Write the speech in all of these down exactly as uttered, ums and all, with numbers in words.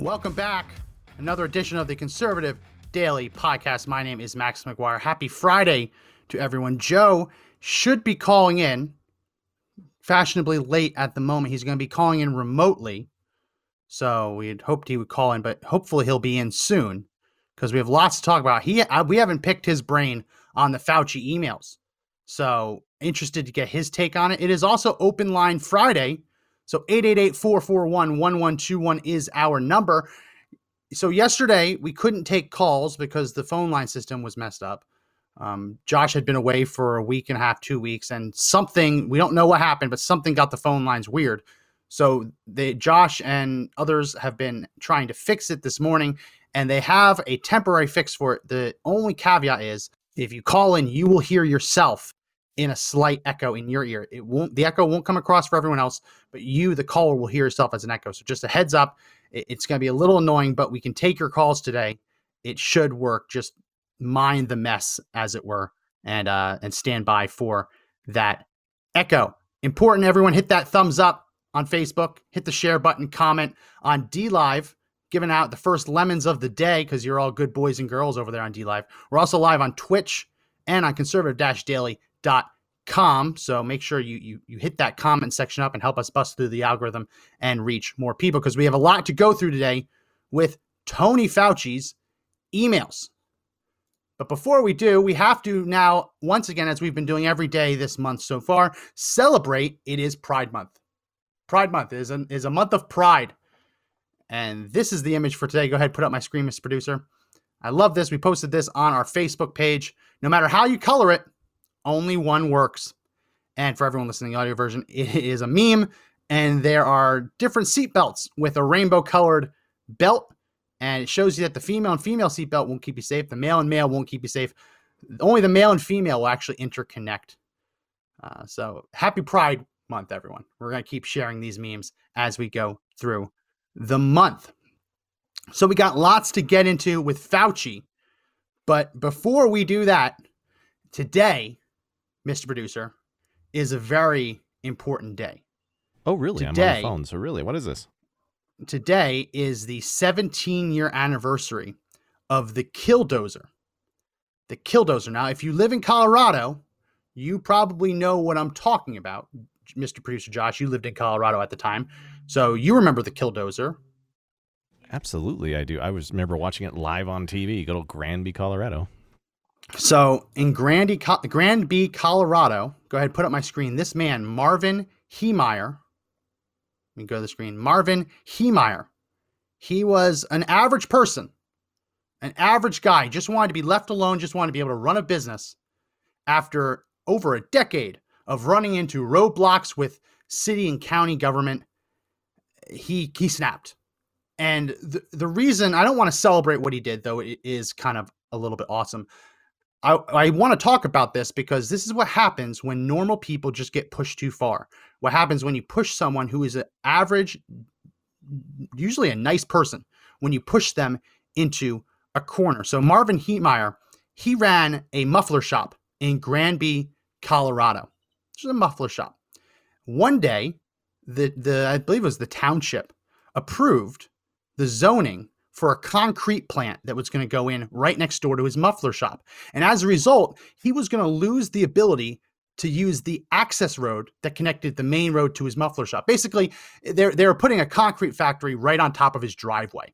Welcome back. Another edition of the Conservative Daily Podcast. My name is Max McGuire. Happy Friday to everyone. Joe should be calling in, fashionably late at the moment. He's going to be calling in remotely. So we had hoped he would call in, but hopefully he'll be in soon because we have lots to talk about. He, I, we haven't picked his brain on the Fauci emails. So interested to get his take on it. It is also Open Line Friday. So eight eight eight, four four one, one one two one is our number. So yesterday we couldn't take calls because the phone line system was messed up. Um, Josh had been away for a week and a half, two weeks, and something, we don't know what happened, but something got the phone lines weird. So they, Josh and others have been trying to fix it this morning, and they have a temporary fix for it. The only caveat is if you call in, you will hear yourself in a slight echo in your ear. It won't, the echo won't come across for everyone else, but you, the caller, will hear yourself as an echo. So just a heads up, it's going to be a little annoying, but we can take your calls today. It should work. Just mind the mess, as it were, and uh, and stand by for that echo. Important, everyone, hit that thumbs up on Facebook. Hit the share button, comment on DLive, giving out the first lemons of the day because you're all good boys and girls over there on DLive. We're also live on Twitch and on conservative daily dot com. So make sure you, you you hit that comment section up and help us bust through the algorithm and reach more people because we have a lot to go through today with Tony Fauci's emails. But before we do, we have to now, once again, as we've been doing every day this month so far, celebrate. It is Pride Month. Pride Month is an, is a month of pride. And this is the image for today. Go ahead, put up my screen, Mister Producer. I love this. We posted this on our Facebook page. No matter how you color it, only one works. And for everyone listening to the audio version, it is a meme. And there are different seatbelts with a rainbow colored belt. And it shows you that the female and female seatbelt won't keep you safe. The male and male won't keep you safe. Only the male and female will actually interconnect. Uh, so happy Pride Month, everyone. We're going to keep sharing these memes as we go through the month. So we got lots to get into with Fauci. But before we do that, today, Mister Producer, is a very important day. Oh, really? Today, I'm on the phone, so really, what is this? Today is the seventeen-year anniversary of the Killdozer. The Killdozer. Now, if you live in Colorado, you probably know what I'm talking about. Mister Producer Josh, you lived in Colorado at the time, so you remember the Killdozer. Absolutely, I do. I was remember watching it live on T V, good old Granby, Colorado. So in Granby, Granby, Colorado, go ahead, put up my screen. This man, Marvin Heemeyer, let me go to the screen. Marvin Heemeyer. He was an average person, an average guy, just wanted to be left alone, just wanted to be able to run a business after over a decade of running into roadblocks with city and county government. He, he snapped. And the, the reason I don't want to celebrate what he did, though, it is kind of a little bit awesome. I, I want to talk about this because this is what happens when normal people just get pushed too far. What happens when you push someone who is an average, usually a nice person, when you push them into a corner. So Marvin Heemeyer, he ran a muffler shop in Granby, Colorado. It's a muffler shop. One day, the the I believe it was the township approved the zoning for a concrete plant that was going to go in right next door to his muffler shop. And as a result, he was going to lose the ability to use the access road that connected the main road to his muffler shop. Basically, they're, they were putting a concrete factory right on top of his driveway.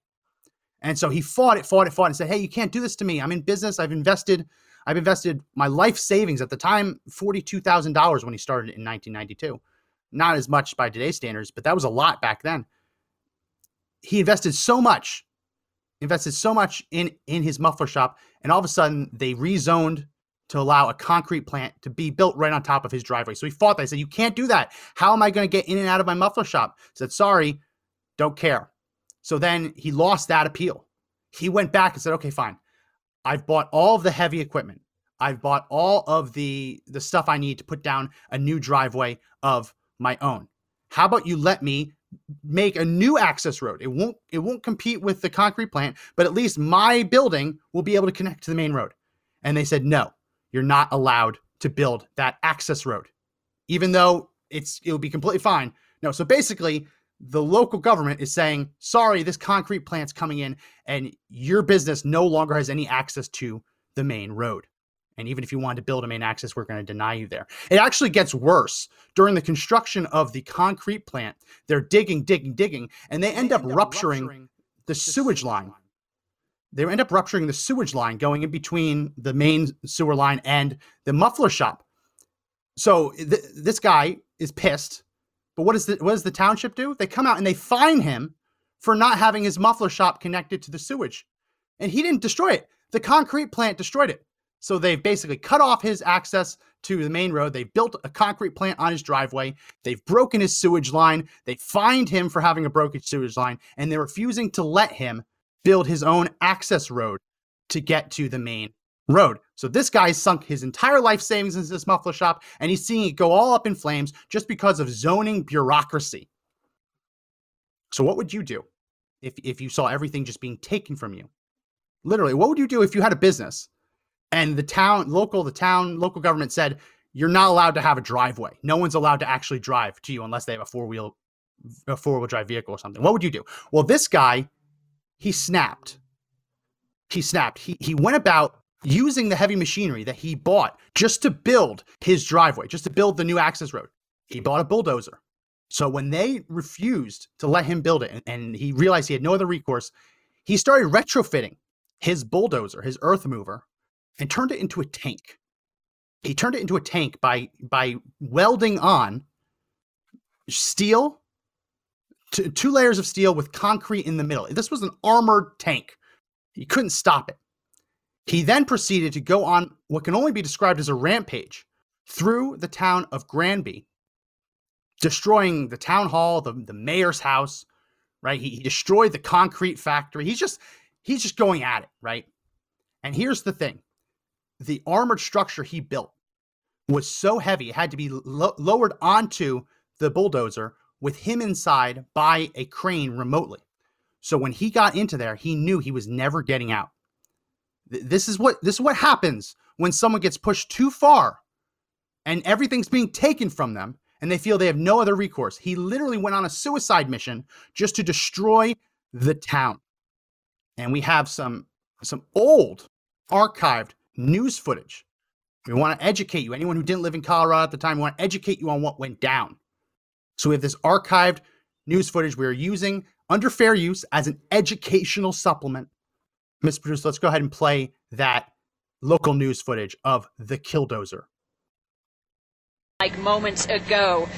And so he fought it, fought it, fought it, and said, hey, you can't do this to me. I'm in business. I've invested, I've invested my life savings at the time, forty-two thousand dollars when he started in nineteen ninety-two. Not as much by today's standards, but that was a lot back then. He invested so much invested so much in, in his muffler shop, and all of a sudden they rezoned to allow a concrete plant to be built right on top of his driveway. So he fought that. I said, you can't do that. How am I going to get in and out of my muffler shop? I said, sorry, Don't care. So then he lost that appeal. He went back and said, okay, fine. I've bought all of the heavy equipment. I've bought all of the, the stuff I need to put down a new driveway of my own. How about you let me make a new access road? It won't, it won't compete with the concrete plant, but at least my building will be able to connect to the main road. And they said, no, you're not allowed to build that access road, even though it's, it'll be completely fine. No. So basically the local government is saying, sorry, this concrete plant's coming in and your business no longer has any access to the main road. And even if you wanted to build a main access, we're going to deny you there. It actually gets worse. During the construction of the concrete plant, they're digging, digging, digging, and they end up rupturing the sewage line. They end up rupturing the sewage line going in between the main sewer line and the muffler shop. So th- this guy is pissed. But what, is the, what does the township do? They come out and they fine him for not having his muffler shop connected to the sewage. And he didn't destroy it. The concrete plant destroyed it. So they've basically cut off his access to the main road. They've built a concrete plant on his driveway. They've broken his sewage line. They fined him for having a broken sewage line. And they're refusing to let him build his own access road to get to the main road. So this guy sunk his entire life savings into this muffler shop. And he's seeing it go all up in flames just because of zoning bureaucracy. So what would you do if, if you saw everything just being taken from you? Literally, what would you do if you had a business? And the town, local, the town, local government said, you're not allowed to have a driveway. No one's allowed to actually drive to you unless they have a four-wheel, a four-wheel drive vehicle or something. What would you do? Well, this guy, he snapped. He snapped. He he went about using the heavy machinery that he bought just to build his driveway, just to build the new access road. He bought a bulldozer. So when they refused to let him build it, and, and he realized he had no other recourse, he started retrofitting his bulldozer, his earth mover, and turned it into a tank. He turned it into a tank by by welding on steel, t- two layers of steel with concrete in the middle. This was an armored tank. He couldn't stop it. He then proceeded to go on what can only be described as a rampage through the town of Granby, destroying the town hall, the, the mayor's house, right? He, he destroyed the concrete factory. He's just he's just going at it, right? And here's the thing. The armored structure he built was so heavy, it had to be lo- lowered onto the bulldozer with him inside by a crane remotely. So when he got into there, he knew he was never getting out. Th- this is what this is what happens when someone gets pushed too far and everything's being taken from them and they feel they have no other recourse. He literally went on a suicide mission just to destroy the town. And we have some some old archived news footage. We want to educate you. Anyone who didn't live in Colorado at the time, we want to educate you on what went down. So we have this archived news footage we're using under fair use as an educational supplement. Mister Producer, let's go ahead and play that local news footage of the killdozer. Like moments ago,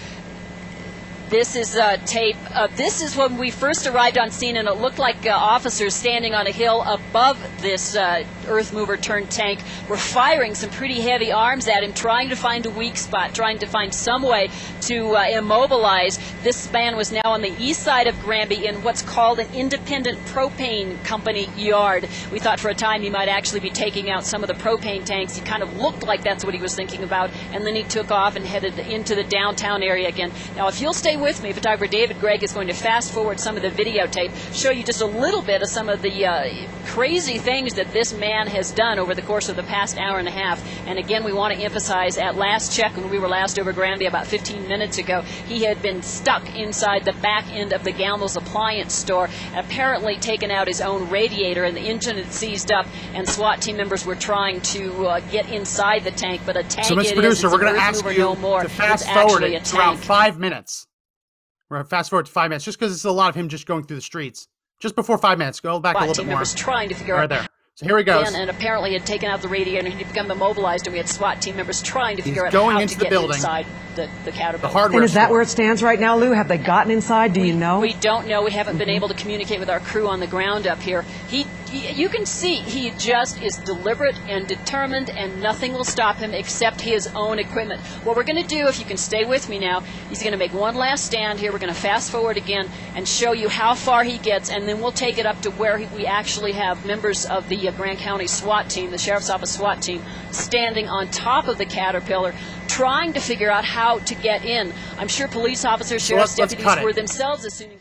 this is uh, tape. Uh, this is when we first arrived on scene, and it looked like uh, officers standing on a hill above this uh, earth mover turned tank were firing some pretty heavy arms at him, trying to find a weak spot, trying to find some way to uh, immobilize. This man was now on the east side of Granby in what's called an independent propane company yard. We thought for a time he might actually be taking out some of the propane tanks. He kind of looked like that's what he was thinking about, and then he took off and headed into the downtown area again. Now, if you'll stay with me, photographer David Gregg is going to fast forward some of the videotape, show you just a little bit of some of the uh, crazy things that this man has done over the course of the past hour and a half. And again, we want to emphasize, at last check, when we were last over Granby about fifteen minutes ago, he had been stuck inside the back end of the Gamble's appliance store, apparently taken out his own radiator, and the engine had seized up, and SWAT team members were trying to uh, get inside the tank, but a tank. So, Mister Producer, we're going to ask you to fast forward it to around five minutes. We're gonna fast forward to five minutes, just because it's a lot of him just going through the streets. Just before five minutes, go back a little bit more. Trying to figure right out there. So here he goes. And apparently, had taken out the radiator and he'd become immobilized, and we had SWAT team members trying to figure He's out going how into to the get building. Inside the, the Caterpillar. The hardware. And is store. That where it stands right now, Lou? Have they gotten inside? Do we, you know? We don't know. We haven't mm-hmm. been able to communicate with our crew on the ground up here. He. you can see he just is deliberate and determined, and nothing will stop him except his own equipment. What we're going to do, if you can stay with me now, he's going to make one last stand here. We're going to fast forward again and show you how far he gets, and then we'll take it up to where he, we actually have members of the uh, Grand County SWAT team, the Sheriff's Office SWAT team, standing on top of the Caterpillar trying to figure out how to get in. I'm sure police officers, sheriff's so let's, deputies let's were it. themselves assuming.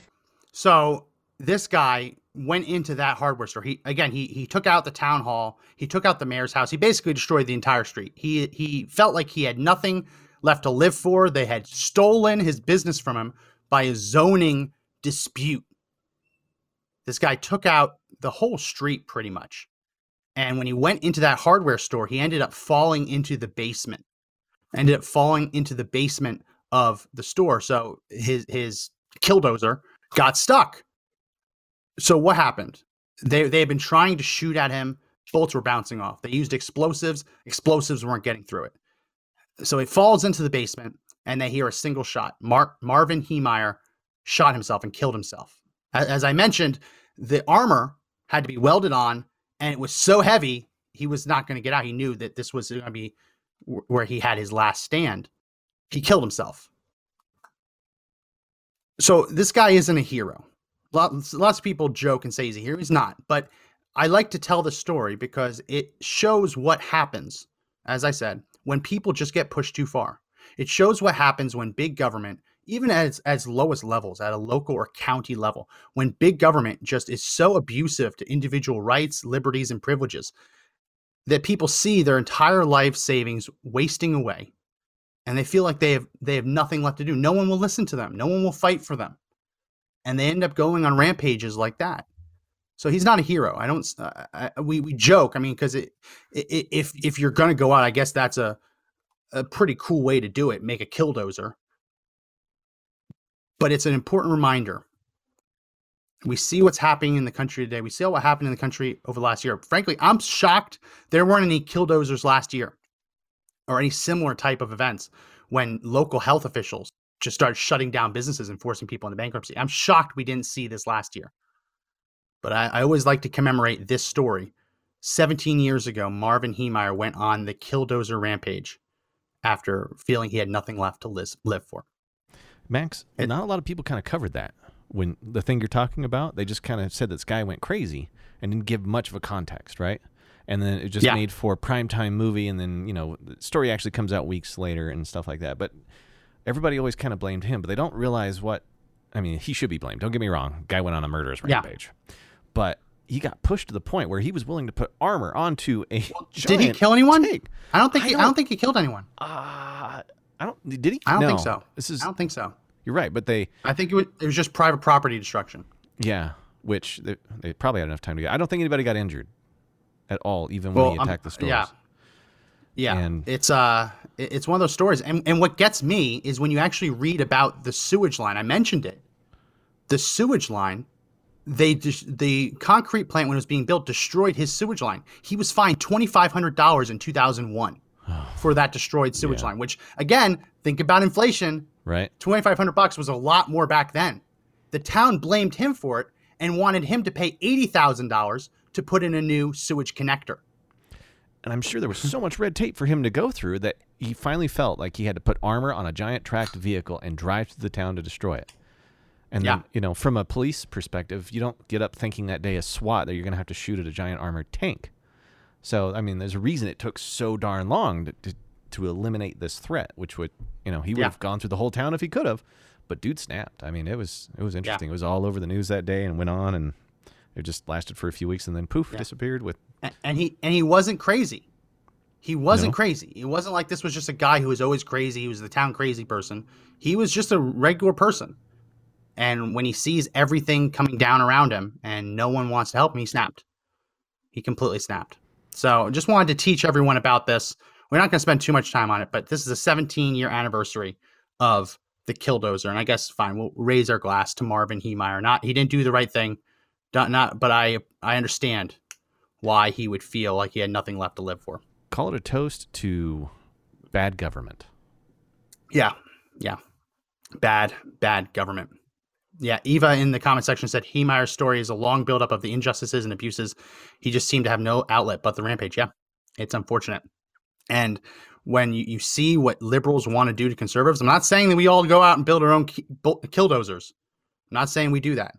So this guy went into that hardware store. He again, he he took out the town hall. He took out the mayor's house. He basically destroyed the entire street. He he felt like he had nothing left to live for. They had stolen his business from him by a zoning dispute. This guy took out the whole street pretty much. And when he went into that hardware store, he ended up falling into the basement. Ended up falling into the basement of the store. So his his killdozer got stuck. So what happened? They they had been trying to shoot at him. Bolts were bouncing off. They used explosives. Explosives weren't getting through it. So he falls into the basement, and they hear a single shot. Mar- Marvin Heemeyer shot himself and killed himself. As, as I mentioned, the armor had to be welded on, and it was so heavy, he was not going to get out. He knew that this was going to be w- where he had his last stand. He killed himself. So this guy isn't a hero. Lots, lots of people joke and say he's a hero. He's not. But I like to tell the story because it shows what happens, as I said, when people just get pushed too far. It shows what happens when big government, even as as lowest levels, at a local or county level, when big government just is so abusive to individual rights, liberties, and privileges that people see their entire life savings wasting away, and they feel like they have they have nothing left to do. No one will listen to them. No one will fight for them. And they end up going on rampages like that. So he's not a hero. I don't. Uh, I, we we joke. I mean, because it, it, if if you're gonna go out, I guess that's a a pretty cool way to do it. Make a killdozer. But it's an important reminder. We see what's happening in the country today. We see what happened in the country over the last year. Frankly, I'm shocked there weren't any killdozers last year, or any similar type of events when local health officials just started shutting down businesses and forcing people into bankruptcy. I'm shocked we didn't see this last year. But I, I always like to commemorate this story. seventeen years ago, Marvin Heemeyer went on the killdozer rampage after feeling he had nothing left to live, live for. Max, it, not a lot of people kind of covered that. When the thing you're talking about, they just kind of said this guy went crazy and didn't give much of a context, right? And then it just yeah. made for a primetime movie, and then, you know, the story actually comes out weeks later and stuff like that. But everybody always kind of blamed him, but they don't realize what, I mean, he should be blamed. Don't get me wrong. Guy went on a murderous rampage. Yeah. But he got pushed to the point where he was willing to put armor onto a well, giant Did he kill anyone? Tank. I don't think I, he, don't, I don't think he killed anyone. Uh, I don't, did he? I don't no. think so. This is, I don't think so. You're right, but they... I think it was, it was just private property destruction. Yeah, which they, they probably had enough time to get. I don't think anybody got injured at all, even well, when he attacked um, the stores. Yeah. Yeah, and it's uh, it's one of those stories. And and what gets me is when you actually read about the sewage line. I mentioned it. The sewage line, they the concrete plant when it was being built destroyed his sewage line. He was fined twenty-five hundred dollars in two thousand one for that destroyed sewage yeah. line, which, again, think about inflation. Right. twenty-five hundred bucks was a lot more back then. The town blamed him for it and wanted him to pay eighty thousand dollars to put in a new sewage connector. And I'm sure there was so much red tape for him to go through that he finally felt like he had to put armor on a giant tracked vehicle and drive to the town to destroy it. And yeah. then, you know, from a police perspective, you don't get up thinking that day as SWAT that you're going to have to shoot at a giant armored tank. So, I mean, there's a reason it took so darn long to to, to eliminate this threat, which would, you know, he would yeah. have gone through the whole town if he could have, but dude snapped. I mean, it was it was interesting. Yeah. It was all over the news that day and went on, and it just lasted for a few weeks and then poof, yeah. disappeared with... And he and he wasn't crazy. He wasn't no. crazy. It wasn't like this was just a guy who was always crazy. He was the town crazy person. He was just a regular person. And when he sees everything coming down around him and no one wants to help him, he snapped. He completely snapped. So just wanted to teach everyone about this. We're not going to spend too much time on it, but this is a seventeen-year anniversary of the killdozer. And I guess, fine, we'll raise our glass to Marvin Heemeyer. Not, he didn't do the right thing, not, not, but I I understand why he would feel like he had nothing left to live for. Call it a toast to bad government. Yeah. Yeah. Bad, bad government. Yeah, Eva in the comment section said Heemeyer's story is a long buildup of the injustices and abuses. He just seemed to have no outlet but the rampage. Yeah, it's unfortunate. And when you, you see what liberals want to do to conservatives, I'm not saying that we all go out and build our own killdozers. I'm not saying we do that.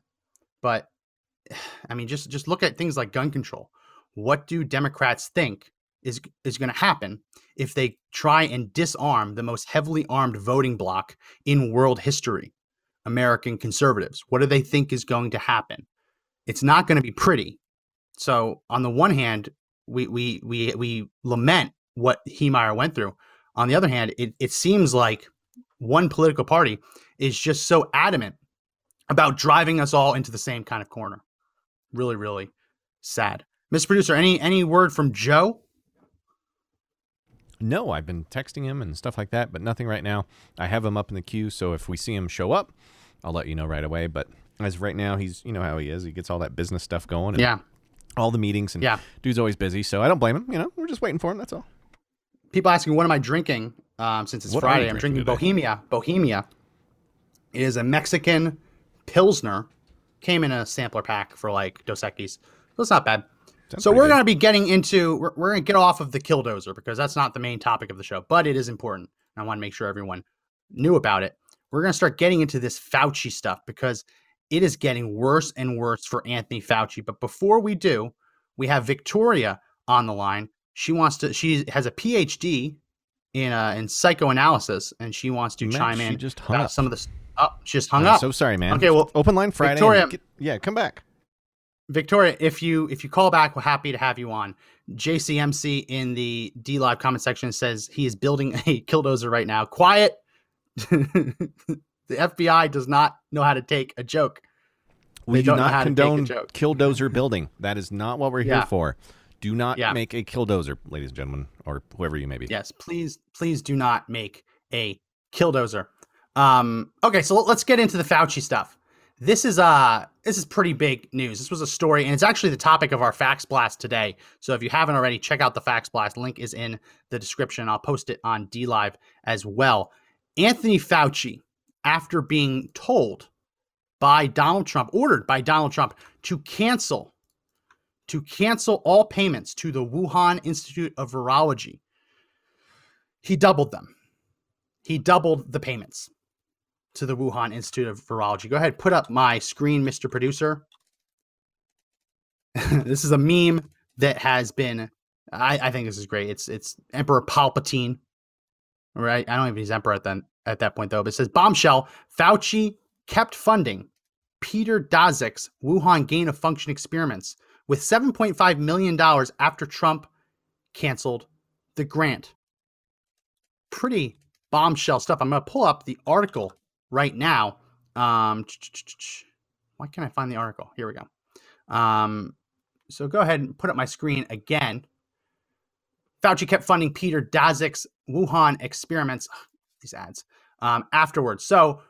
But, I mean, just, just look at things like gun control. What do Democrats think is, is going to happen if they try and disarm the most heavily armed voting bloc in world history? American conservatives. What do they think is going to happen? It's not going to be pretty. So on the one hand, we we we we lament what Heemeyer went through. On the other hand, it, it seems like one political party is just so adamant about driving us all into the same kind of corner. Really, really sad. Mister Producer, any any word from Joe? No, I've been texting him and stuff like that, but nothing right now. I have him up in the queue, so if we see him show up, I'll let you know right away. But as of right now, he's, you know how he is. He gets all that business stuff going and yeah. all the meetings, and yeah. dude's always busy, so I don't blame him. You know, we're just waiting for him, that's all. People asking, what am I drinking? Um, since it's what Friday, drinking I'm drinking today? Bohemia. Bohemia. It is a Mexican Pilsner. Came in a sampler pack for like Dos Equis. So it's not bad. Sounds so we're going to be getting into, we're, we're going to get off of the killdozer because that's not the main topic of the show, but it is important. And I want to make sure everyone knew about it. We're going to start getting into this Fauci stuff because it is getting worse and worse for Anthony Fauci. But before we do, we have Victoria on the line. She wants to, she has a PhD in uh, in psychoanalysis, and she wants to man, chime in just about up. some of this. Oh, she just hung I'm up. So sorry, man. Okay, well, open line Friday. Victoria, get, yeah, come back. Victoria, if you if you call back, we're happy to have you on. J C M C in the D Live comment section says he is building a killdozer right now. Quiet. The F B I does not know how to take a joke. We they do not condone killdozer building. That is not what we're yeah. here for. Do not yeah. make a killdozer, ladies and gentlemen, or whoever you may be. Yes, please, please do not make a killdozer. Um, okay, so let's get into the Fauci stuff. This is uh this is pretty big news. This was a story, and it's actually the topic of our Facts Blast today. So if you haven't already, check out the Facts Blast. Link is in the description. I'll post it on DLive as well. Anthony Fauci, after being told by Donald Trump, ordered by Donald Trump to cancel, to cancel all payments to the Wuhan Institute of Virology, he doubled them. He doubled the payments to the Wuhan Institute of Virology. Go ahead, put up my screen, Mister Producer. This is a meme that has been, I, I think this is great. It's it's Emperor Palpatine, right? I don't even use emperor at that, at that point, though. But it says, bombshell, Fauci kept funding Peter Daszak's Wuhan gain-of-function experiments with seven point five million dollars after Trump canceled the grant. Pretty bombshell stuff. I'm going to pull up the article right now. Um, why can't I find the article? Here we go. Um, so go ahead and put up my screen again. Fauci kept funding Peter Daszak's Wuhan experiments. Ugh, these ads um, afterwards. So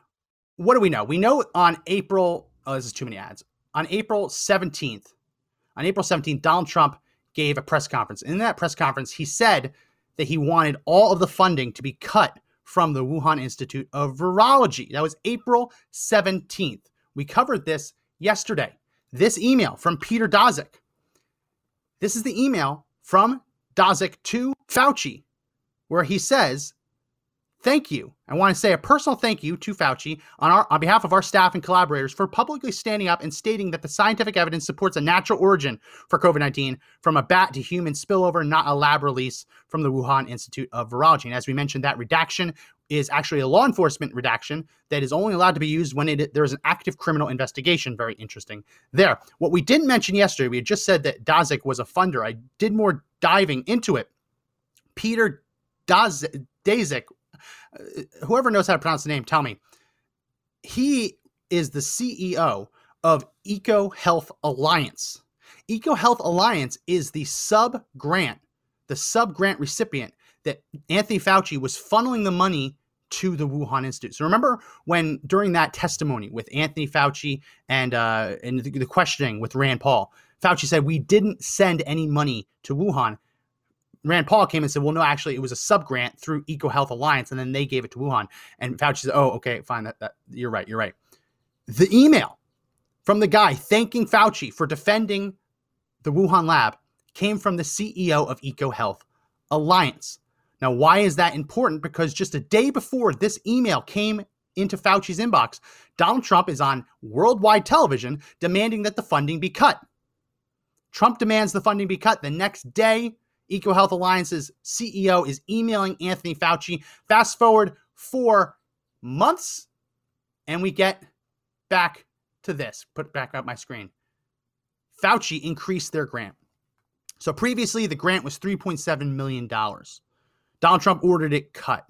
what do we know? We know on April, oh, this is too many ads. On April seventeenth, on April seventeenth, Donald Trump gave a press conference. In that press conference, he said that he wanted all of the funding to be cut from the Wuhan Institute of Virology. That was April seventeenth. We covered this yesterday. This email from Peter Daszak. This is the email from Daszak to Fauci, where he says, thank you. I want to say a personal thank you to Fauci on our on behalf of our staff and collaborators for publicly standing up and stating that the scientific evidence supports a natural origin for COVID nineteen from a bat to human spillover, not a lab release from the Wuhan Institute of Virology. And as we mentioned, that redaction is actually a law enforcement redaction that is only allowed to be used when it, there is an active criminal investigation. Very interesting there. What we didn't mention yesterday, we had just said that Daszak was a funder. I did more diving into it. Peter Daszak, Daszak whoever knows how to pronounce the name, tell me. He is the C E O of EcoHealth Alliance. EcoHealth Alliance is the sub-grant, the sub-grant recipient that Anthony Fauci was funneling the money to the Wuhan Institute. So remember when during that testimony with Anthony Fauci and, uh, and the, the questioning with Rand Paul, Fauci said, we didn't send any money to Wuhan. Rand Paul came and said, well, no, actually, it was a sub-grant through EcoHealth Alliance, and then they gave it to Wuhan. And Fauci said, oh, okay, fine, that, that you're right, you're right. the email from the guy thanking Fauci for defending the Wuhan lab came from the C E O of EcoHealth Alliance. Now, why is that important? Because just a day before this email came into Fauci's inbox, Donald Trump is on worldwide television demanding that the funding be cut. Trump demands the funding be cut. The next day, EcoHealth Alliance's C E O is emailing Anthony Fauci. Fast forward four months, and we get back to this. Put back up my screen. Fauci increased their grant. So previously, the grant was three point seven million dollars. Donald Trump ordered it cut.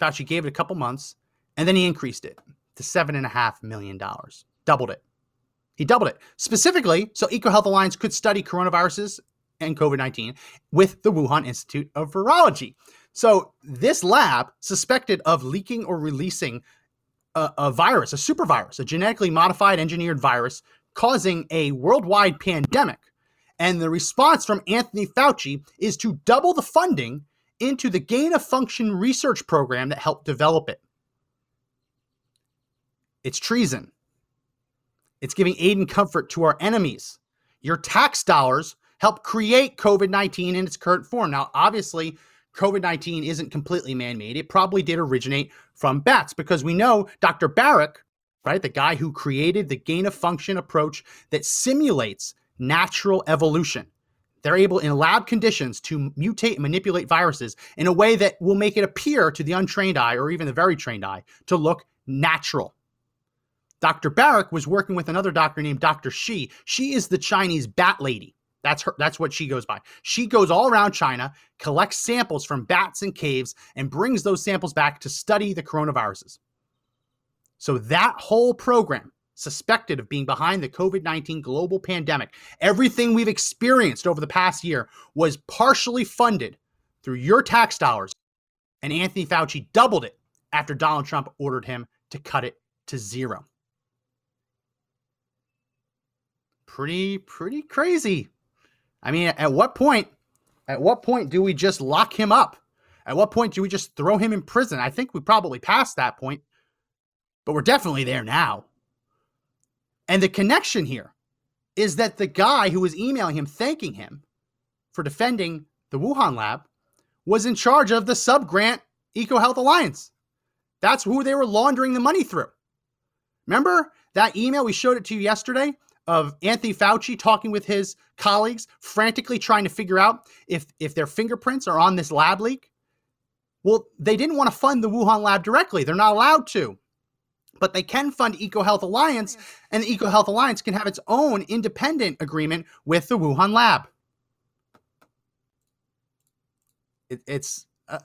Fauci gave it a couple months, and then he increased it to seven point five million dollars. Doubled it. He doubled it. Specifically, so EcoHealth Alliance could study coronaviruses and COVID nineteen with the Wuhan Institute of Virology. So this lab, suspected of leaking or releasing a, a virus, a super virus, a genetically modified engineered virus, causing a worldwide pandemic. And the response from Anthony Fauci is to double the funding into the gain-of-function research program that helped develop it. It's treason. It's giving aid and comfort to our enemies. Your tax dollars help create COVID nineteen in its current form. Now, obviously, COVID nineteen isn't completely man-made. It probably did originate from bats, because we know Doctor Baric, right, the guy who created the gain-of-function approach that simulates natural evolution. They're able, in lab conditions, to mutate and manipulate viruses in a way that will make it appear to the untrained eye, or even the very trained eye, to look natural. Doctor Baric was working with another doctor named Doctor Shi. She is the Chinese bat lady. That's her. That's what she goes by. She goes all around China, collects samples from bats and caves, and brings those samples back to study the coronaviruses. So that whole program, suspected of being behind the COVID nineteen global pandemic, everything we've experienced over the past year, was partially funded through your tax dollars, and Anthony Fauci doubled it after Donald Trump ordered him to cut it to zero. Pretty, pretty crazy. I mean, at what point, at what point do we just lock him up? At what point do we just throw him in prison? I think we probably passed that point, but we're definitely there now. And the connection here is that the guy who was emailing him, thanking him for defending the Wuhan lab, was in charge of the sub-grant EcoHealth Alliance. That's who they were laundering the money through. Remember that email? We showed it to you yesterday, of Anthony Fauci talking with his colleagues, frantically trying to figure out if, if their fingerprints are on this lab leak. Well, they didn't want to fund the Wuhan lab directly. They're not allowed to. But they can fund EcoHealth Alliance, and the EcoHealth Alliance can have its own independent agreement with the Wuhan lab. It, it's, uh,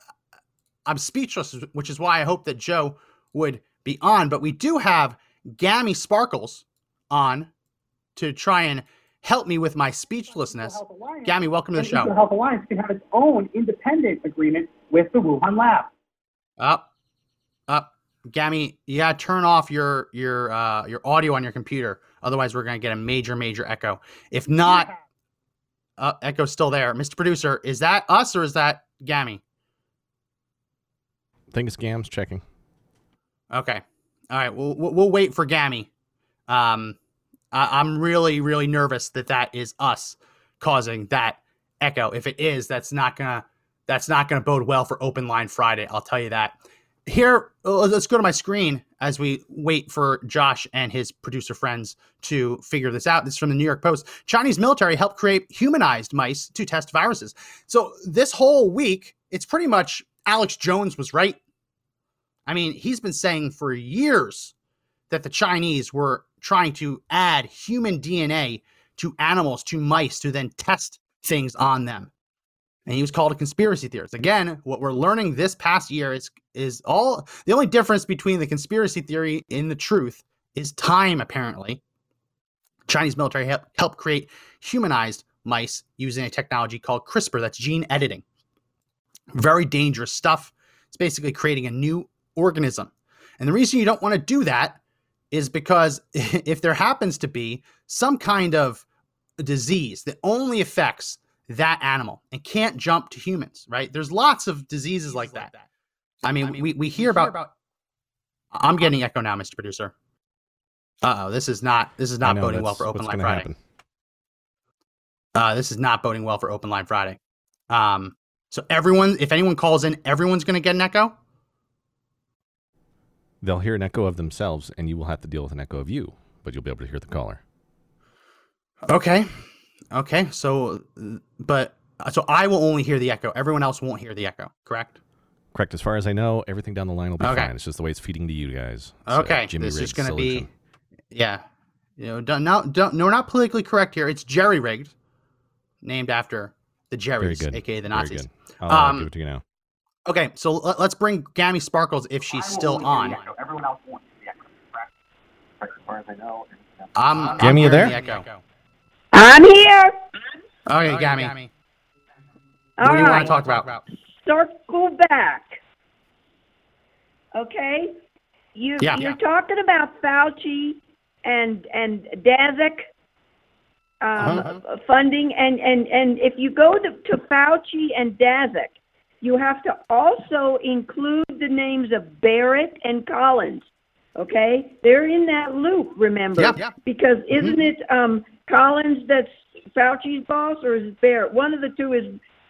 I'm speechless, which is why I hope that Joe would be on. But we do have Gammy Sparkles on to try and help me with my speechlessness. Gammy, welcome to the show. EcoHealth Alliance can have its own independent agreement with the Wuhan lab. Up, up. Gammy, yeah, turn off your your uh, your audio on your computer. Otherwise, we're going to get a major, major echo. If not, uh, echo's still there. Mister Producer, is that us or is that Gammy? I think it's Gam's checking. Okay. All right. We'll, we'll wait for Gammy. Um, I, I'm really, really nervous that that is us causing that echo. If it is, that's not gonna that's not gonna bode well for Open Line Friday. I'll tell you that. Here, let's go to my screen as we wait for Josh and his producer friends to figure this out. This is from the New York Post. Chinese military helped create humanized mice to test viruses. So this whole week, it's pretty much Alex Jones was right. I mean, he's been saying for years that the Chinese were trying to add human D N A to animals, to mice, to then test things on them. And he was called a conspiracy theorist. Again, what we're learning this past year is is all, the only difference between the conspiracy theory and the truth is time, apparently. Chinese military help, helped create humanized mice using a technology called CRISPR. That's gene editing. Very dangerous stuff. It's basically creating a new organism. And the reason you don't want to do that is because if there happens to be some kind of disease that only affects that animal and can't jump to humans, right? There's lots of diseases like that. I mean, we, we hear about, I'm getting echo now, Mister Producer. Uh oh, this is not this is not know, boding well for Open Line Friday. Happen. Uh this is not boding well for Open Line Friday. Um so everyone, if anyone calls in, everyone's gonna get an echo. They'll hear an echo of themselves, and you will have to deal with an echo of you, but you'll be able to hear the caller. Okay. Okay. So but so I will only hear the echo. Everyone else won't hear the echo, correct? Correct. As far as I know, everything down the line will be okay. Fine. It's just the way it's feeding to you guys. So okay. Jimmy this Riggs is going to be, yeah. You know, don't, not, don't, no, we're not politically correct here. It's jerry-rigged, named after the Jerrys, a k a the Nazis. Very good. I'll um, give it to you now. Okay, so let, let's bring Gammy Sparkles if she's still on. Everyone else wants the echo, correct? Correct. As far as I know. I'm, I'm Gammy, you there? The echo. I'm here. Okay, okay Gammy. Gammy. All what right. do you want to talk about? Circle back. Okay? You, yeah, you're yeah. talking about Fauci and and Daszak um, uh-huh. funding. And, and, and if you go to, to Fauci and Daszak, you have to also include the names of Baric and Collins. Okay? They're in that loop, remember? Yeah, yeah. Because isn't mm-hmm. it um, Collins that's Fauci's boss, or is it Baric? One of the two is...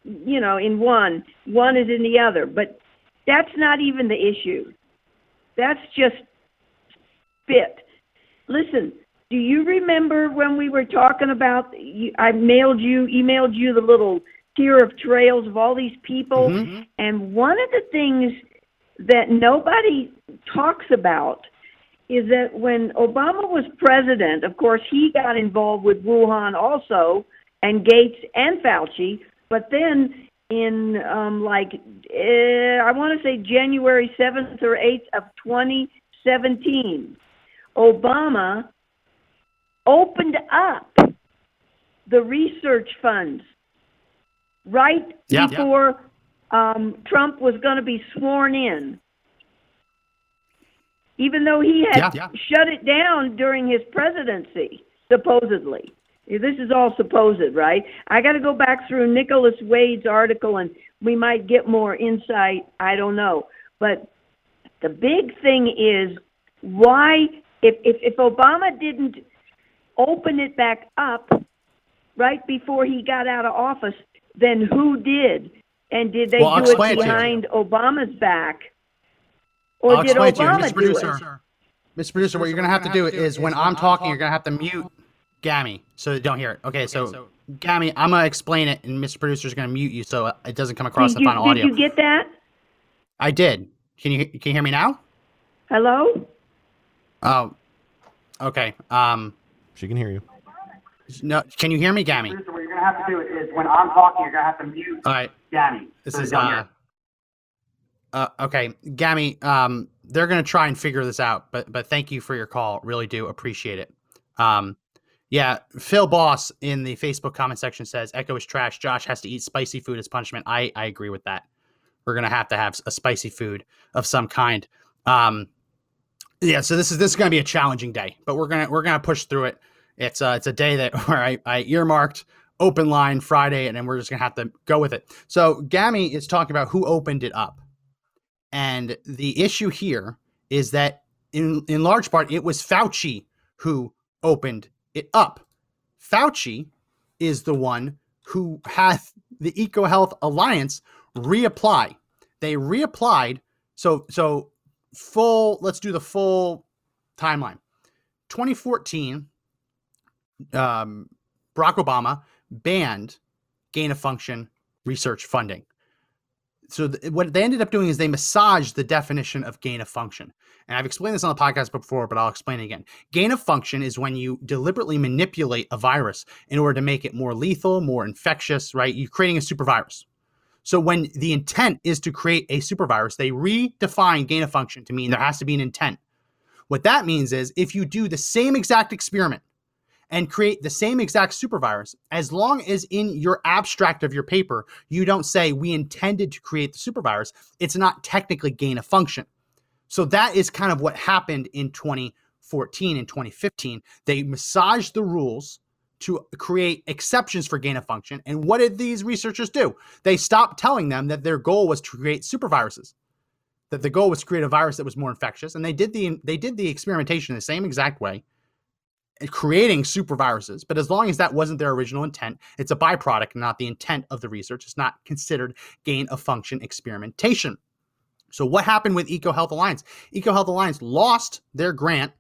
You know, in one, one is in the other, but that's not even the issue. That's just spit. Listen, do you remember when we were talking about? I mailed you, emailed you the little tier of trails of all these people, mm-hmm. and one of the things that nobody talks about is that when Obama was president, of course, he got involved with Wuhan also, and Gates and Fauci. But then in um, like, eh, I want to say January seventh or eighth of twenty seventeen, Obama opened up the research funds right yeah, before yeah. Um, Trump was going to be sworn in. Even though he had yeah, yeah. shut it down during his presidency, supposedly. This is all supposed, right? I got to go back through Nicholas Wade's article, and we might get more insight. I don't know. But the big thing is why, if, if, if Obama didn't open it back up right before he got out of office, then who did? And did they well, do it behind it Obama's back? Or I'll did Obama do it? Mister Producer, what you're going to have to do is when I'm talking, you're going to have to mute Gammy, so don't hear it. Okay, okay so, so Gammy, I'm going to explain it, and Mister Producer's going to mute you so it doesn't come across did the you, final did audio. Did you get that? I did. Can you can you hear me now? Hello? Oh, okay. Um, she can hear you. No, can you hear me, Gammy? Mister Producer, what you're going to have to do is when I'm talking, you're going to have to mute All right. Gammy. This so is, uh, uh, okay, Gammy, um, they're going to try and figure this out, but, but thank you for your call. Really do appreciate it. Um, Yeah, Phil Boss in the Facebook comment section says, echo is trash. Josh has to eat spicy food as punishment. I, I agree with that. We're going to have to have a spicy food of some kind. Um, yeah, so this is this is going to be a challenging day, but we're going to we're going to push through it. It's uh, it's a day that where I, I earmarked Open Line Friday, and then we're just going to have to go with it. So Gammy is talking about who opened it up. And the issue here is that in, in large part, it was Fauci who opened it up. Fauci is the one who had the EcoHealth Alliance reapply. They reapplied. So, so full, let's do the full timeline. twenty fourteen, um, Barack Obama banned gain of function research funding. So th- what they ended up doing is they massaged the definition of gain of function. And I've explained this on the podcast before, but I'll explain it again. Gain of function is when you deliberately manipulate a virus in order to make it more lethal, more infectious, right? You're creating a super virus. So when the intent is to create a super virus, they redefine gain of function to mean there has to be an intent. What that means is if you do the same exact experiment and create the same exact supervirus, as long as in your abstract of your paper, you don't say we intended to create the supervirus, it's not technically gain of function. So that is kind of what happened in twenty fourteen and twenty fifteen. They massaged the rules to create exceptions for gain of function. And what did these researchers do? They stopped telling them that their goal was to create superviruses, that the goal was to create a virus that was more infectious. And they did the, they did the experimentation the same exact way. creating super viruses. But as long as that wasn't their original intent, it's a byproduct, not the intent of the research. It's not considered gain of function experimentation. So what happened with EcoHealth Alliance? EcoHealth Alliance lost their grant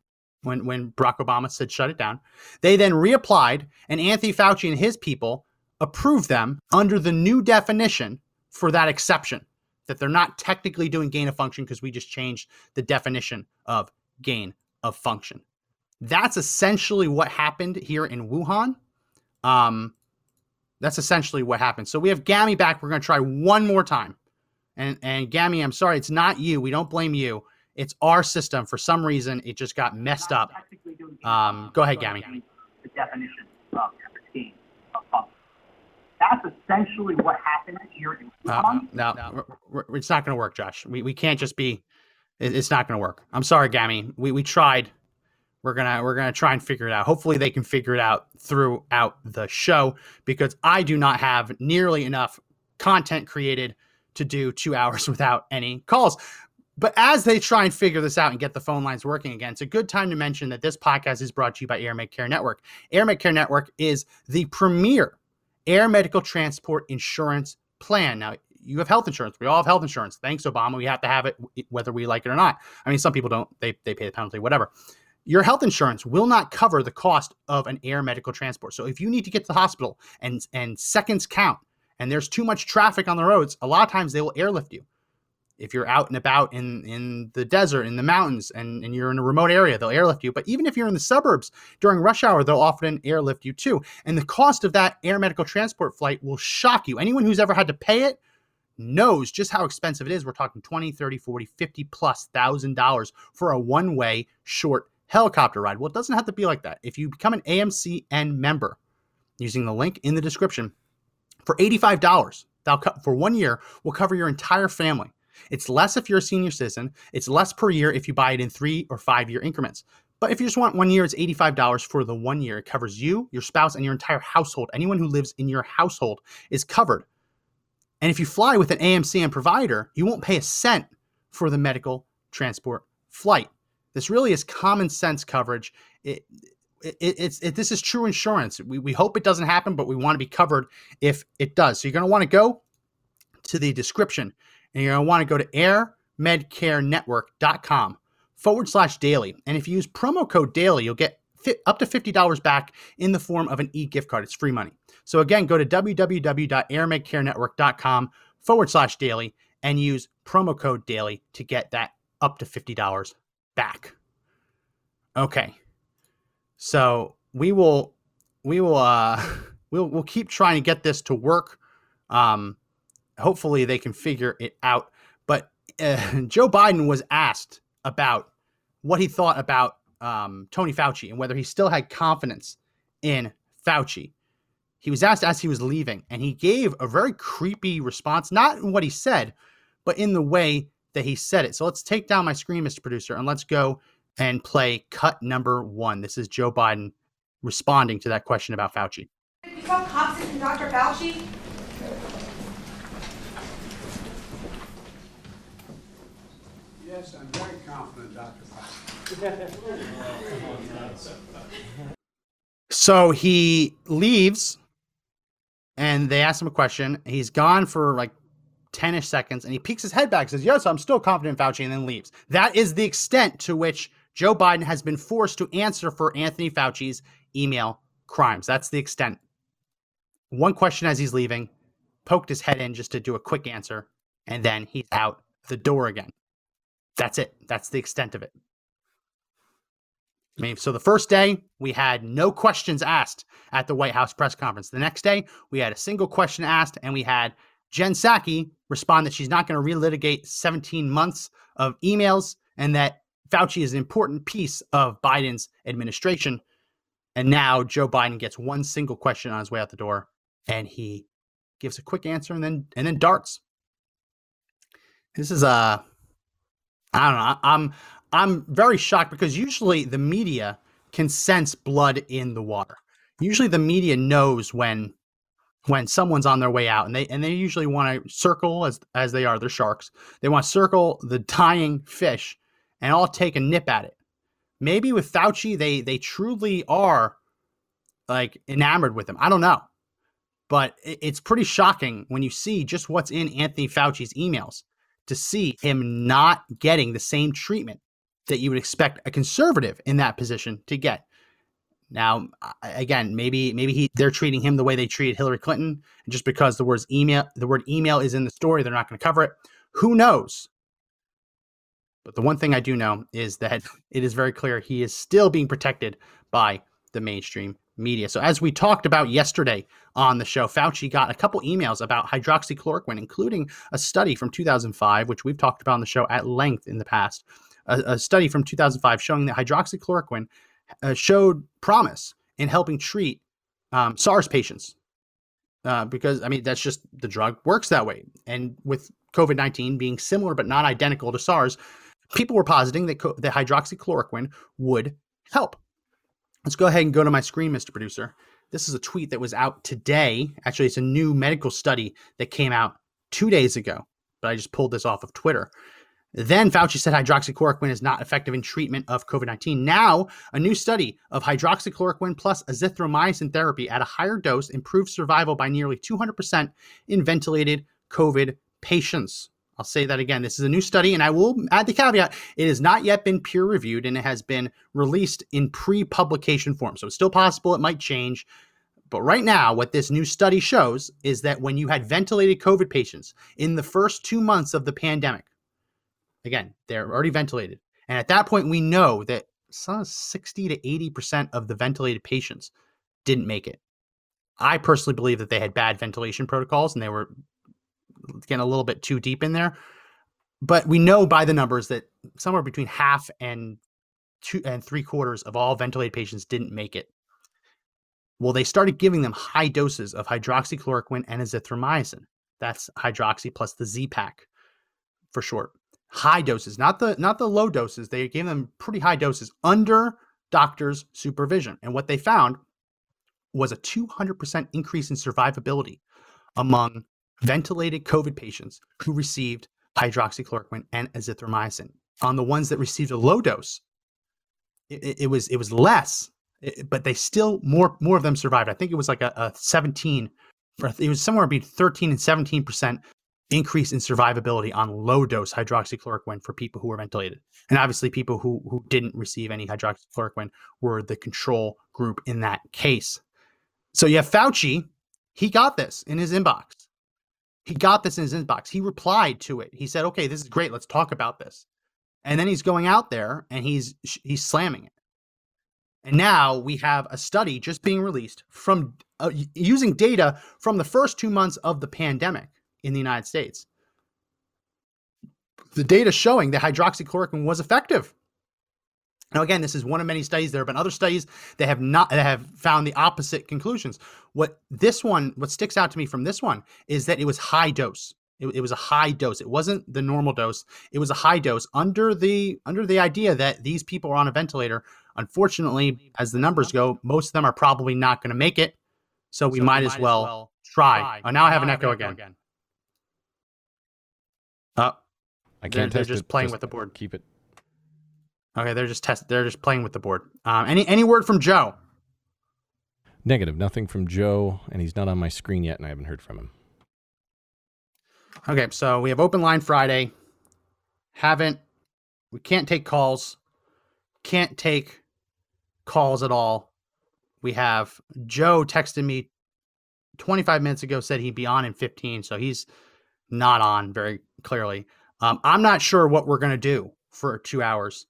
when, when Barack Obama said shut it down. They then reapplied, and Anthony Fauci and his people approved them under the new definition for that exception, that they're not technically doing gain of function because we just changed the definition of gain of function. That's essentially what happened here in Wuhan. Um, that's essentially what happened. So we have Gammy back. We're going to try one more time. And, and Gammy, I'm sorry, it's not you. We don't blame you. It's our system. For some reason, it just got messed up. Um, go ahead, Gammy. The definition of gain of function. That's essentially what happened here in Wuhan. Uh, no, no. We're, we're, it's not going to work, Josh. We we can't just be. It, it's not going to work. I'm sorry, Gammy. We we tried. We're gonna we're gonna try and figure it out. Hopefully, they can figure it out throughout the show, because I do not have nearly enough content created to do two hours without any calls. But as they try and figure this out and get the phone lines working again, it's a good time to mention that this podcast is brought to you by AirMedCare Network. AirMedCare Network is the premier air medical transport insurance plan. Now, you have health insurance. We all have health insurance. Thanks, Obama. We have to have it whether we like it or not. I mean, some people don't. They they pay the penalty, whatever. Your health insurance will not cover the cost of an air medical transport. So if you need to get to the hospital and, and seconds count and there's too much traffic on the roads, a lot of times they will airlift you. If you're out and about in, in the desert, in the mountains, and, and you're in a remote area, they'll airlift you. But even if you're in the suburbs during rush hour, they'll often airlift you too. And the cost of that air medical transport flight will shock you. Anyone who's ever had to pay it knows just how expensive it is. We're talking twenty, thirty, forty, fifty plus thousand dollars for a one-way short helicopter ride. Well, it doesn't have to be like that. If you become an A M C N member using the link in the description, for eighty-five dollars that'll co- for one year, will cover your entire family. It's less if you're a senior citizen. It's less per year if you buy it in three or five year increments. But if you just want one year, it's eighty-five dollars for the one year. It covers you, your spouse, and your entire household. Anyone who lives in your household is covered. And if you fly with an A M C N provider, you won't pay a cent for the medical transport flight. This really is common sense coverage. It, it, it's it, this is true insurance. We we hope it doesn't happen, but we want to be covered if it does. So you're going to want to go to the description, and you're going to want to go to airmedcarenetwork.com forward slash daily. And if you use promo code daily, you'll get fi- up to fifty dollars back in the form of an e-gift card. It's free money. So again, go to www.airmedcarenetwork.com forward slash daily and use promo code daily to get that up to fifty dollars back. Okay. So we will, we will, uh, we'll, we'll keep trying to get this to work. Um, hopefully they can figure it out. But uh, Joe Biden was asked about what he thought about um, Tony Fauci and whether he still had confidence in Fauci. He was asked as he was leaving, and he gave a very creepy response, not in what he said, but in the way that he said it. So let's take down my screen, Mister Producer, and let's go and play cut number one. This is Joe Biden responding to that question about Fauci. Did you become confident in Doctor Fauci? Yes, I'm very confident in Doctor Fauci. So he leaves, and they ask him a question. He's gone for like ten-ish seconds, and he peeks his head back and says, yes, I'm still confident in Fauci, and then leaves. That is the extent to which Joe Biden has been forced to answer for Anthony Fauci's email crimes. That's the extent. One question as he's leaving, poked his head in just to do a quick answer, and then he's out the door again. That's it. That's the extent of it. I mean, so the first day, we had no questions asked at the White House press conference. The next day, we had a single question asked, and we had Jen Psaki respond that she's not going to relitigate seventeen months of emails and that Fauci is an important piece of Biden's administration. And now Joe Biden gets one single question on his way out the door, and he gives a quick answer and then and then darts. This is a, I don't know. I'm I'm very shocked because usually the media can sense blood in the water. Usually the media knows when. when someone's on their way out, and they and they usually want to circle, as as they are, they're sharks. They want to circle the dying fish and all take a nip at it. Maybe with Fauci, they they truly are like enamored with him. I don't know. But it's pretty shocking when you see just what's in Anthony Fauci's emails to see him not getting the same treatment that you would expect a conservative in that position to get. Now, again, maybe maybe he they're treating him the way they treated Hillary Clinton. And just because the words email, the word email is in the story, they're not going to cover it. Who knows? But the one thing I do know is that it is very clear he is still being protected by the mainstream media. So as we talked about yesterday on the show, Fauci got a couple emails about hydroxychloroquine, including a study from two thousand five, which we've talked about on the show at length in the past, a, a study from two thousand five showing that hydroxychloroquine uh, showed promise in helping treat um, SARS patients. Uh, because, I mean, that's just the drug works that way. And with COVID nineteen being similar but not identical to SARS, people were positing that, co- that hydroxychloroquine would help. Let's go ahead and go to my screen, Mister Producer. This is a tweet that was out today. Actually, it's a new medical study that came out two days ago, but I just pulled this off of Twitter. Then Fauci said hydroxychloroquine is not effective in treatment of COVID nineteen. Now, a new study of hydroxychloroquine plus azithromycin therapy at a higher dose improved survival by nearly two hundred percent in ventilated COVID patients. I'll say that again. This is a new study, and I will add the caveat. It has not yet been peer-reviewed, and it has been released in pre-publication form. So it's still possible it might change. But right now, what this new study shows is that when you had ventilated COVID patients in the first two months of the pandemic, again, they're already ventilated. And at that point, we know that some sixty to eighty percent of the ventilated patients didn't make it. I personally believe that they had bad ventilation protocols, and they were getting a little bit too deep in there, but we know by the numbers that somewhere between half and two and three quarters of all ventilated patients didn't make it. Well, they started giving them high doses of hydroxychloroquine and azithromycin. That's hydroxy plus the Z-Pack for short. High doses, not the not the low doses. They gave them pretty high doses under doctor's supervision. And what they found was a two hundred percent increase in survivability among ventilated COVID patients who received hydroxychloroquine and azithromycin. On the ones that received a low dose, it, it was it was less, it, but they still more more of them survived. I think it was like a, a seventeen, it was somewhere between thirteen and seventeen percent increase in survivability on low dose hydroxychloroquine for people who were ventilated. And obviously, people who who didn't receive any hydroxychloroquine were the control group in that case. So yeah, Fauci, he got this in his inbox. He got this in his inbox. He replied to it. He said, okay, this is great. Let's talk about this. And then he's going out there and he's he's slamming it. And now we have a study just being released from uh, using data from the first two months of the pandemic in the United States. The data showing that hydroxychloroquine was effective. Now, again, this is one of many studies. There have been other studies that have not that have found the opposite conclusions. What this one, what sticks out to me from this one is that it was high dose. It, it was a high dose. It wasn't the normal dose. It was a high dose under the under the idea that these people are on a ventilator. Unfortunately, as the numbers go, most of them are probably not going to make it. So we so might, we as, might well as well try. try. Oh, now, now I have an I have echo, echo again. again. Uh, I can't. They're, they're just it. playing just with the board. Keep it. Okay, they're just test. They're just playing with the board. Um, any any word from Joe? Negative, nothing from Joe, and he's not on my screen yet, and I haven't heard from him. Okay, so we have Open Line Friday. Haven't we can't take calls, can't take calls at all. We have Joe texted me twenty-five minutes ago, said he'd be on in fifteen, so he's not on very clearly. Um, I'm not sure what we're gonna do for two hours.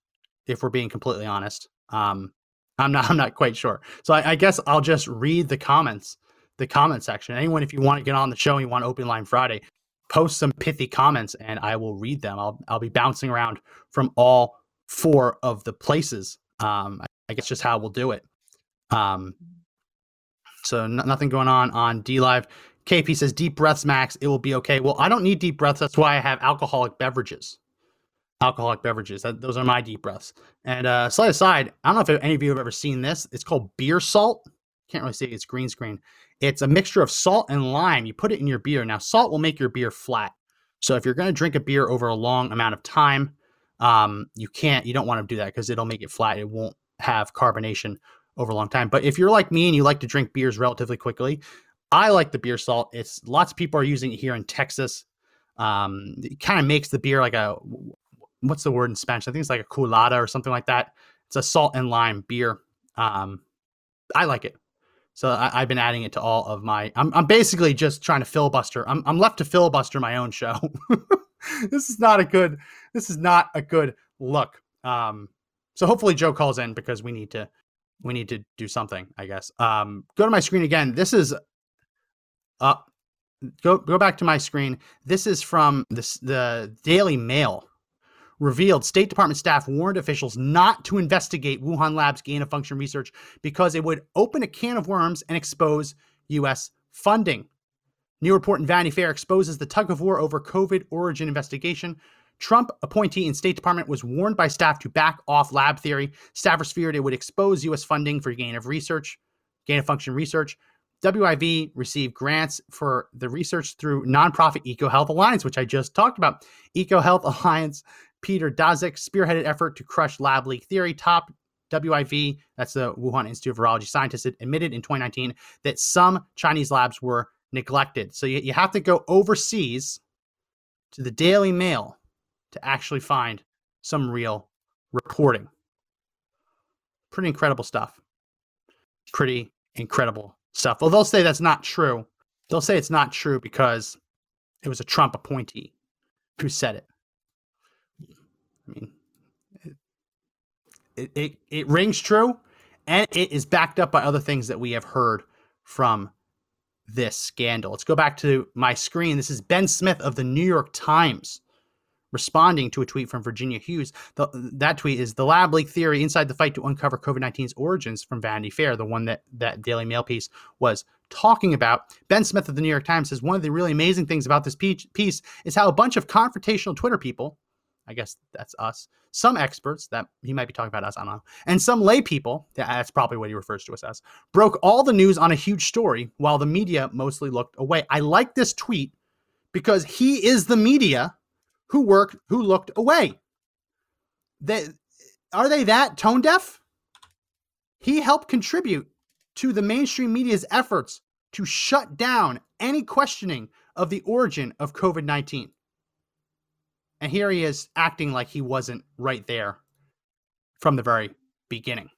If we're being completely honest, um, I'm not. I'm not quite sure. So I, I guess I'll just read the comments, the comment section. Anyone, if you want to get on the show, and you want Open Line Friday, post some pithy comments, and I will read them. I'll I'll be bouncing around from all four of the places. Um, I, I guess just how we'll do it. Um, so n- nothing going on on D Live. K P says deep breaths, Max. It will be okay. Well, I don't need deep breaths. That's why I have alcoholic beverages. Alcoholic beverages. That, those are my deep breaths. And uh, slight aside, I don't know if any of you have ever seen this. It's called beer salt. Can't really see it. It's green screen. It's a mixture of salt and lime. You put it in your beer. Now, salt will make your beer flat. So if you're going to drink a beer over a long amount of time, Um, you can't, you don't want to do that because it'll make it flat. It won't have carbonation over a long time. But if you're like me and you like to drink beers relatively quickly, I like the beer salt. It's lots of people are using it here in Texas. Um, it kind of makes the beer like a, what's the word in Spanish? I think it's like a cullada or something like that. It's a salt and lime beer. Um, I like it. So I, I've been adding it to all of my, I'm, I'm basically just trying to filibuster. I'm, I'm left to filibuster my own show. This is not a good, this is not a good look. Um, so hopefully Joe calls in because we need to, we need to do something, I guess. Um, go to my screen again. This is, uh, go, go back to my screen. This is from this, the Daily Mail. Revealed, State Department staff warned officials not to investigate Wuhan Labs gain-of-function research because it would open a can of worms and expose U S funding. New report in Vanity Fair exposes the tug-of-war over COVID origin investigation. Trump appointee in State Department was warned by staff to back off lab theory. Staffers feared it would expose U S funding for gain of research, gain-of-function research. W I V received grants for the research through nonprofit EcoHealth Alliance, which I just talked about. EcoHealth Alliance. Peter Daszak spearheaded effort to crush lab leak theory. Top W I V, that's the Wuhan Institute of Virology scientists, admitted in twenty nineteen that some Chinese labs were neglected. So you, you have to go overseas to the Daily Mail to actually find some real reporting. Pretty incredible stuff. Pretty incredible stuff. Well, they'll say that's not true. They'll say it's not true because it was a Trump appointee who said it. I mean, it, it it rings true, and it is backed up by other things that we have heard from this scandal. Let's go back to my screen. This is Ben Smith of the New York Times responding to a tweet from Virginia Hughes. The, that tweet is the lab leak theory inside the fight to uncover COVID nineteen's origins from Vanity Fair, the one that that Daily Mail piece was talking about. Ben Smith of the New York Times says one of the really amazing things about this piece is how a bunch of confrontational Twitter people, I guess that's us, some experts, that he might be talking about us, I don't know, and some lay people, that's probably what he refers to us as, broke all the news on a huge story while the media mostly looked away. I like this tweet because he is the media who worked, who looked away. They, are they that tone deaf? He helped contribute to the mainstream media's efforts to shut down any questioning of the origin of COVID nineteen. And here he is acting like he wasn't right there from the very beginning.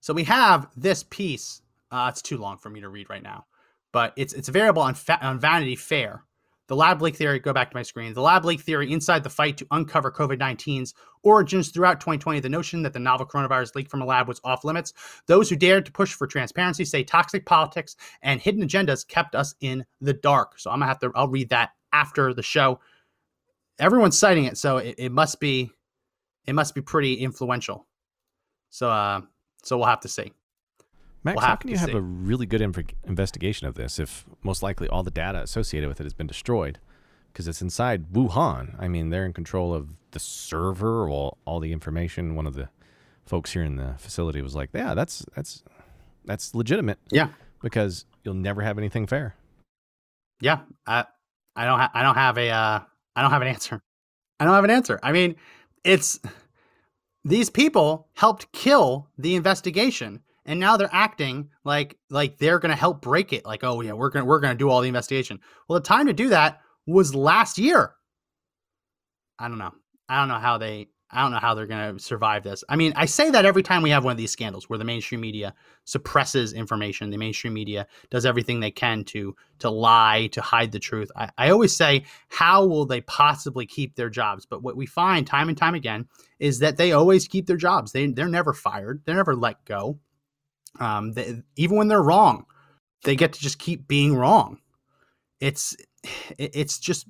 So we have this piece. Uh, it's too long for me to read right now, but it's it's available on, fa- on Vanity Fair. The lab leak theory, go back to my screen. The lab leak theory inside the fight to uncover COVID nineteen's origins throughout twenty twenty, the notion that the novel coronavirus leaked from a lab was off limits. Those who dared to push for transparency say toxic politics and hidden agendas kept us in the dark. So I'm gonna have to, I'll read that after the show. Everyone's citing it, so it, it must be, it must be pretty influential. So, uh, so we'll have to see. Max, we'll how can you see. have a really good inv- investigation of this if most likely all the data associated with it has been destroyed because it's inside Wuhan? I mean, they're in control of the server, or all the information. One of the folks here in the facility was like, "Yeah, that's that's that's legitimate." Yeah, because you'll never have anything fair. Yeah, I I don't ha- I don't have a. Uh, I don't have an answer. I don't have an answer. I mean, it's these people helped kill the investigation, and now they're acting like like they're going to help break it. Like, oh yeah, we're going we're going to do all the investigation. Well, the time to do that was last year. I don't know. I don't know how they. I don't know how they're going to survive this. I mean, I say that every time we have one of these scandals where the mainstream media suppresses information, the mainstream media does everything they can to to lie, to hide the truth. I, I always say, how will they possibly keep their jobs? But what we find time and time again is that they always keep their jobs. They, they're never fired. They're never let go. Um, they, even when they're wrong, they get to just keep being wrong. It's it's just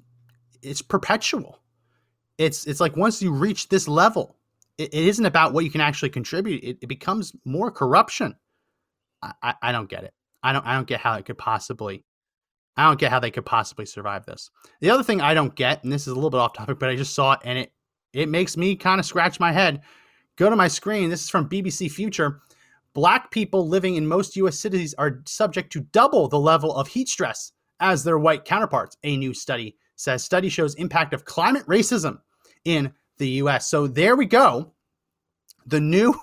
it's perpetual. It's it's like once you reach this level, it, it isn't about what you can actually contribute. It, it becomes more corruption. I, I, I don't get it. I don't I don't get how it could possibly. I don't get how they could possibly survive this. The other thing I don't get, and this is a little bit off topic, but I just saw it and it it makes me kind of scratch my head. Go to my screen. This is from B B C Future. Black people living in most U S cities are subject to double the level of heat stress as their white counterparts. A new study says study shows impact of climate racism in the U S. So there we go. The new,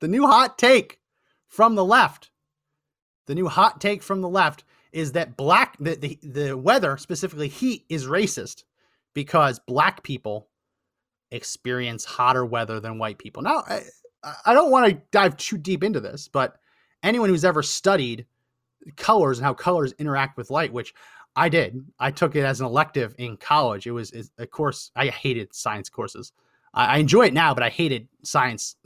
the new hot take from the left. The new hot take from the left is that black the, the, the weather, specifically heat, is racist because black people experience hotter weather than white people. Now, I, I don't want to dive too deep into this, but anyone who's ever studied colors and how colors interact with light, which I did, I took it as an elective in college. It was a course. I hated science courses. I, I enjoy it now, but I hated science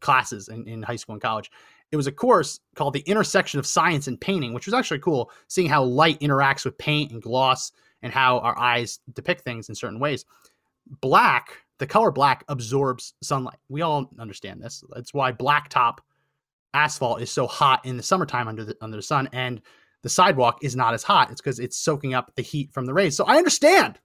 classes in, in high school and college. It was a course called The Intersection of Science and Painting, which was actually cool, seeing how light interacts with paint and gloss and how our eyes depict things in certain ways. Black, the color black, absorbs sunlight. We all understand this. That's why blacktop asphalt is so hot in the summertime under the, under the sun, and the sidewalk is not as hot. It's because it's soaking up the heat from the rays. So I understand.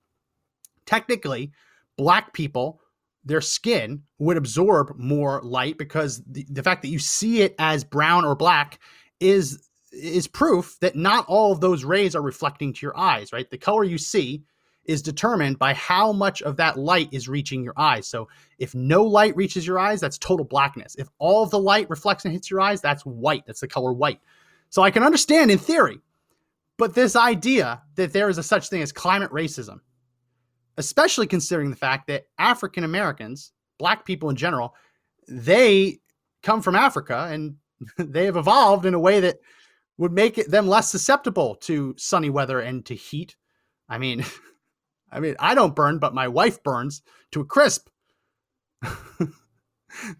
Technically, black people, their skin would absorb more light because the, the fact that you see it as brown or black is, is proof that not all of those rays are reflecting to your eyes, right? The color you see is determined by how much of that light is reaching your eyes. So if no light reaches your eyes, that's total blackness. If all of the light reflects and hits your eyes, that's white. That's the color white. So I can understand in theory, but this idea that there is a such thing as climate racism, especially considering the fact that African Americans, black people in general, they come from Africa and they have evolved in a way that would make it, them less susceptible to sunny weather and to heat. I mean, I mean, I don't burn, but my wife burns to a crisp.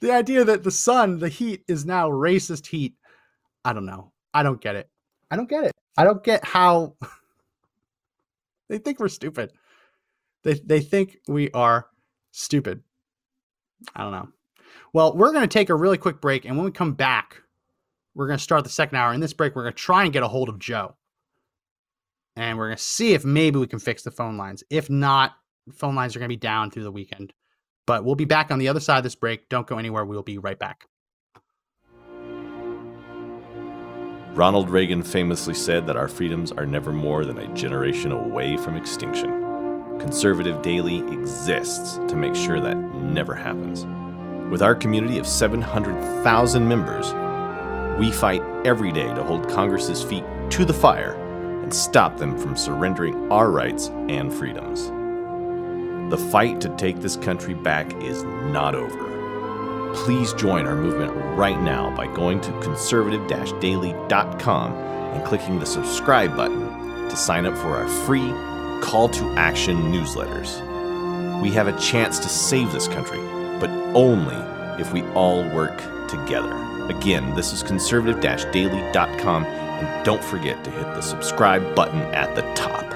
The idea that the sun, the heat is now racist heat. I don't know. I don't get it. I don't get it. I don't get how they think we're stupid. They they think we are stupid. I don't know. Well, we're going to take a really quick break. And when we come back, we're going to start the second hour. In this break, we're going to try and get a hold of Joe. And we're going to see if maybe we can fix the phone lines. If not, phone lines are going to be down through the weekend. But we'll be back on the other side of this break. Don't go anywhere. We'll be right back. Ronald Reagan famously said that our freedoms are never more than a generation away from extinction. Conservative Daily exists to make sure that never happens. With our community of seven hundred thousand members, we fight every day to hold Congress's feet to the fire and stop them from surrendering our rights and freedoms. The fight to take this country back is not over. Please join our movement right now by going to conservative daily dot com and clicking the subscribe button to sign up for our free Call to Action newsletters. We have a chance to save this country, but only if we all work together. Again, this is conservative dash daily dot com, and don't forget to hit the subscribe button at the top.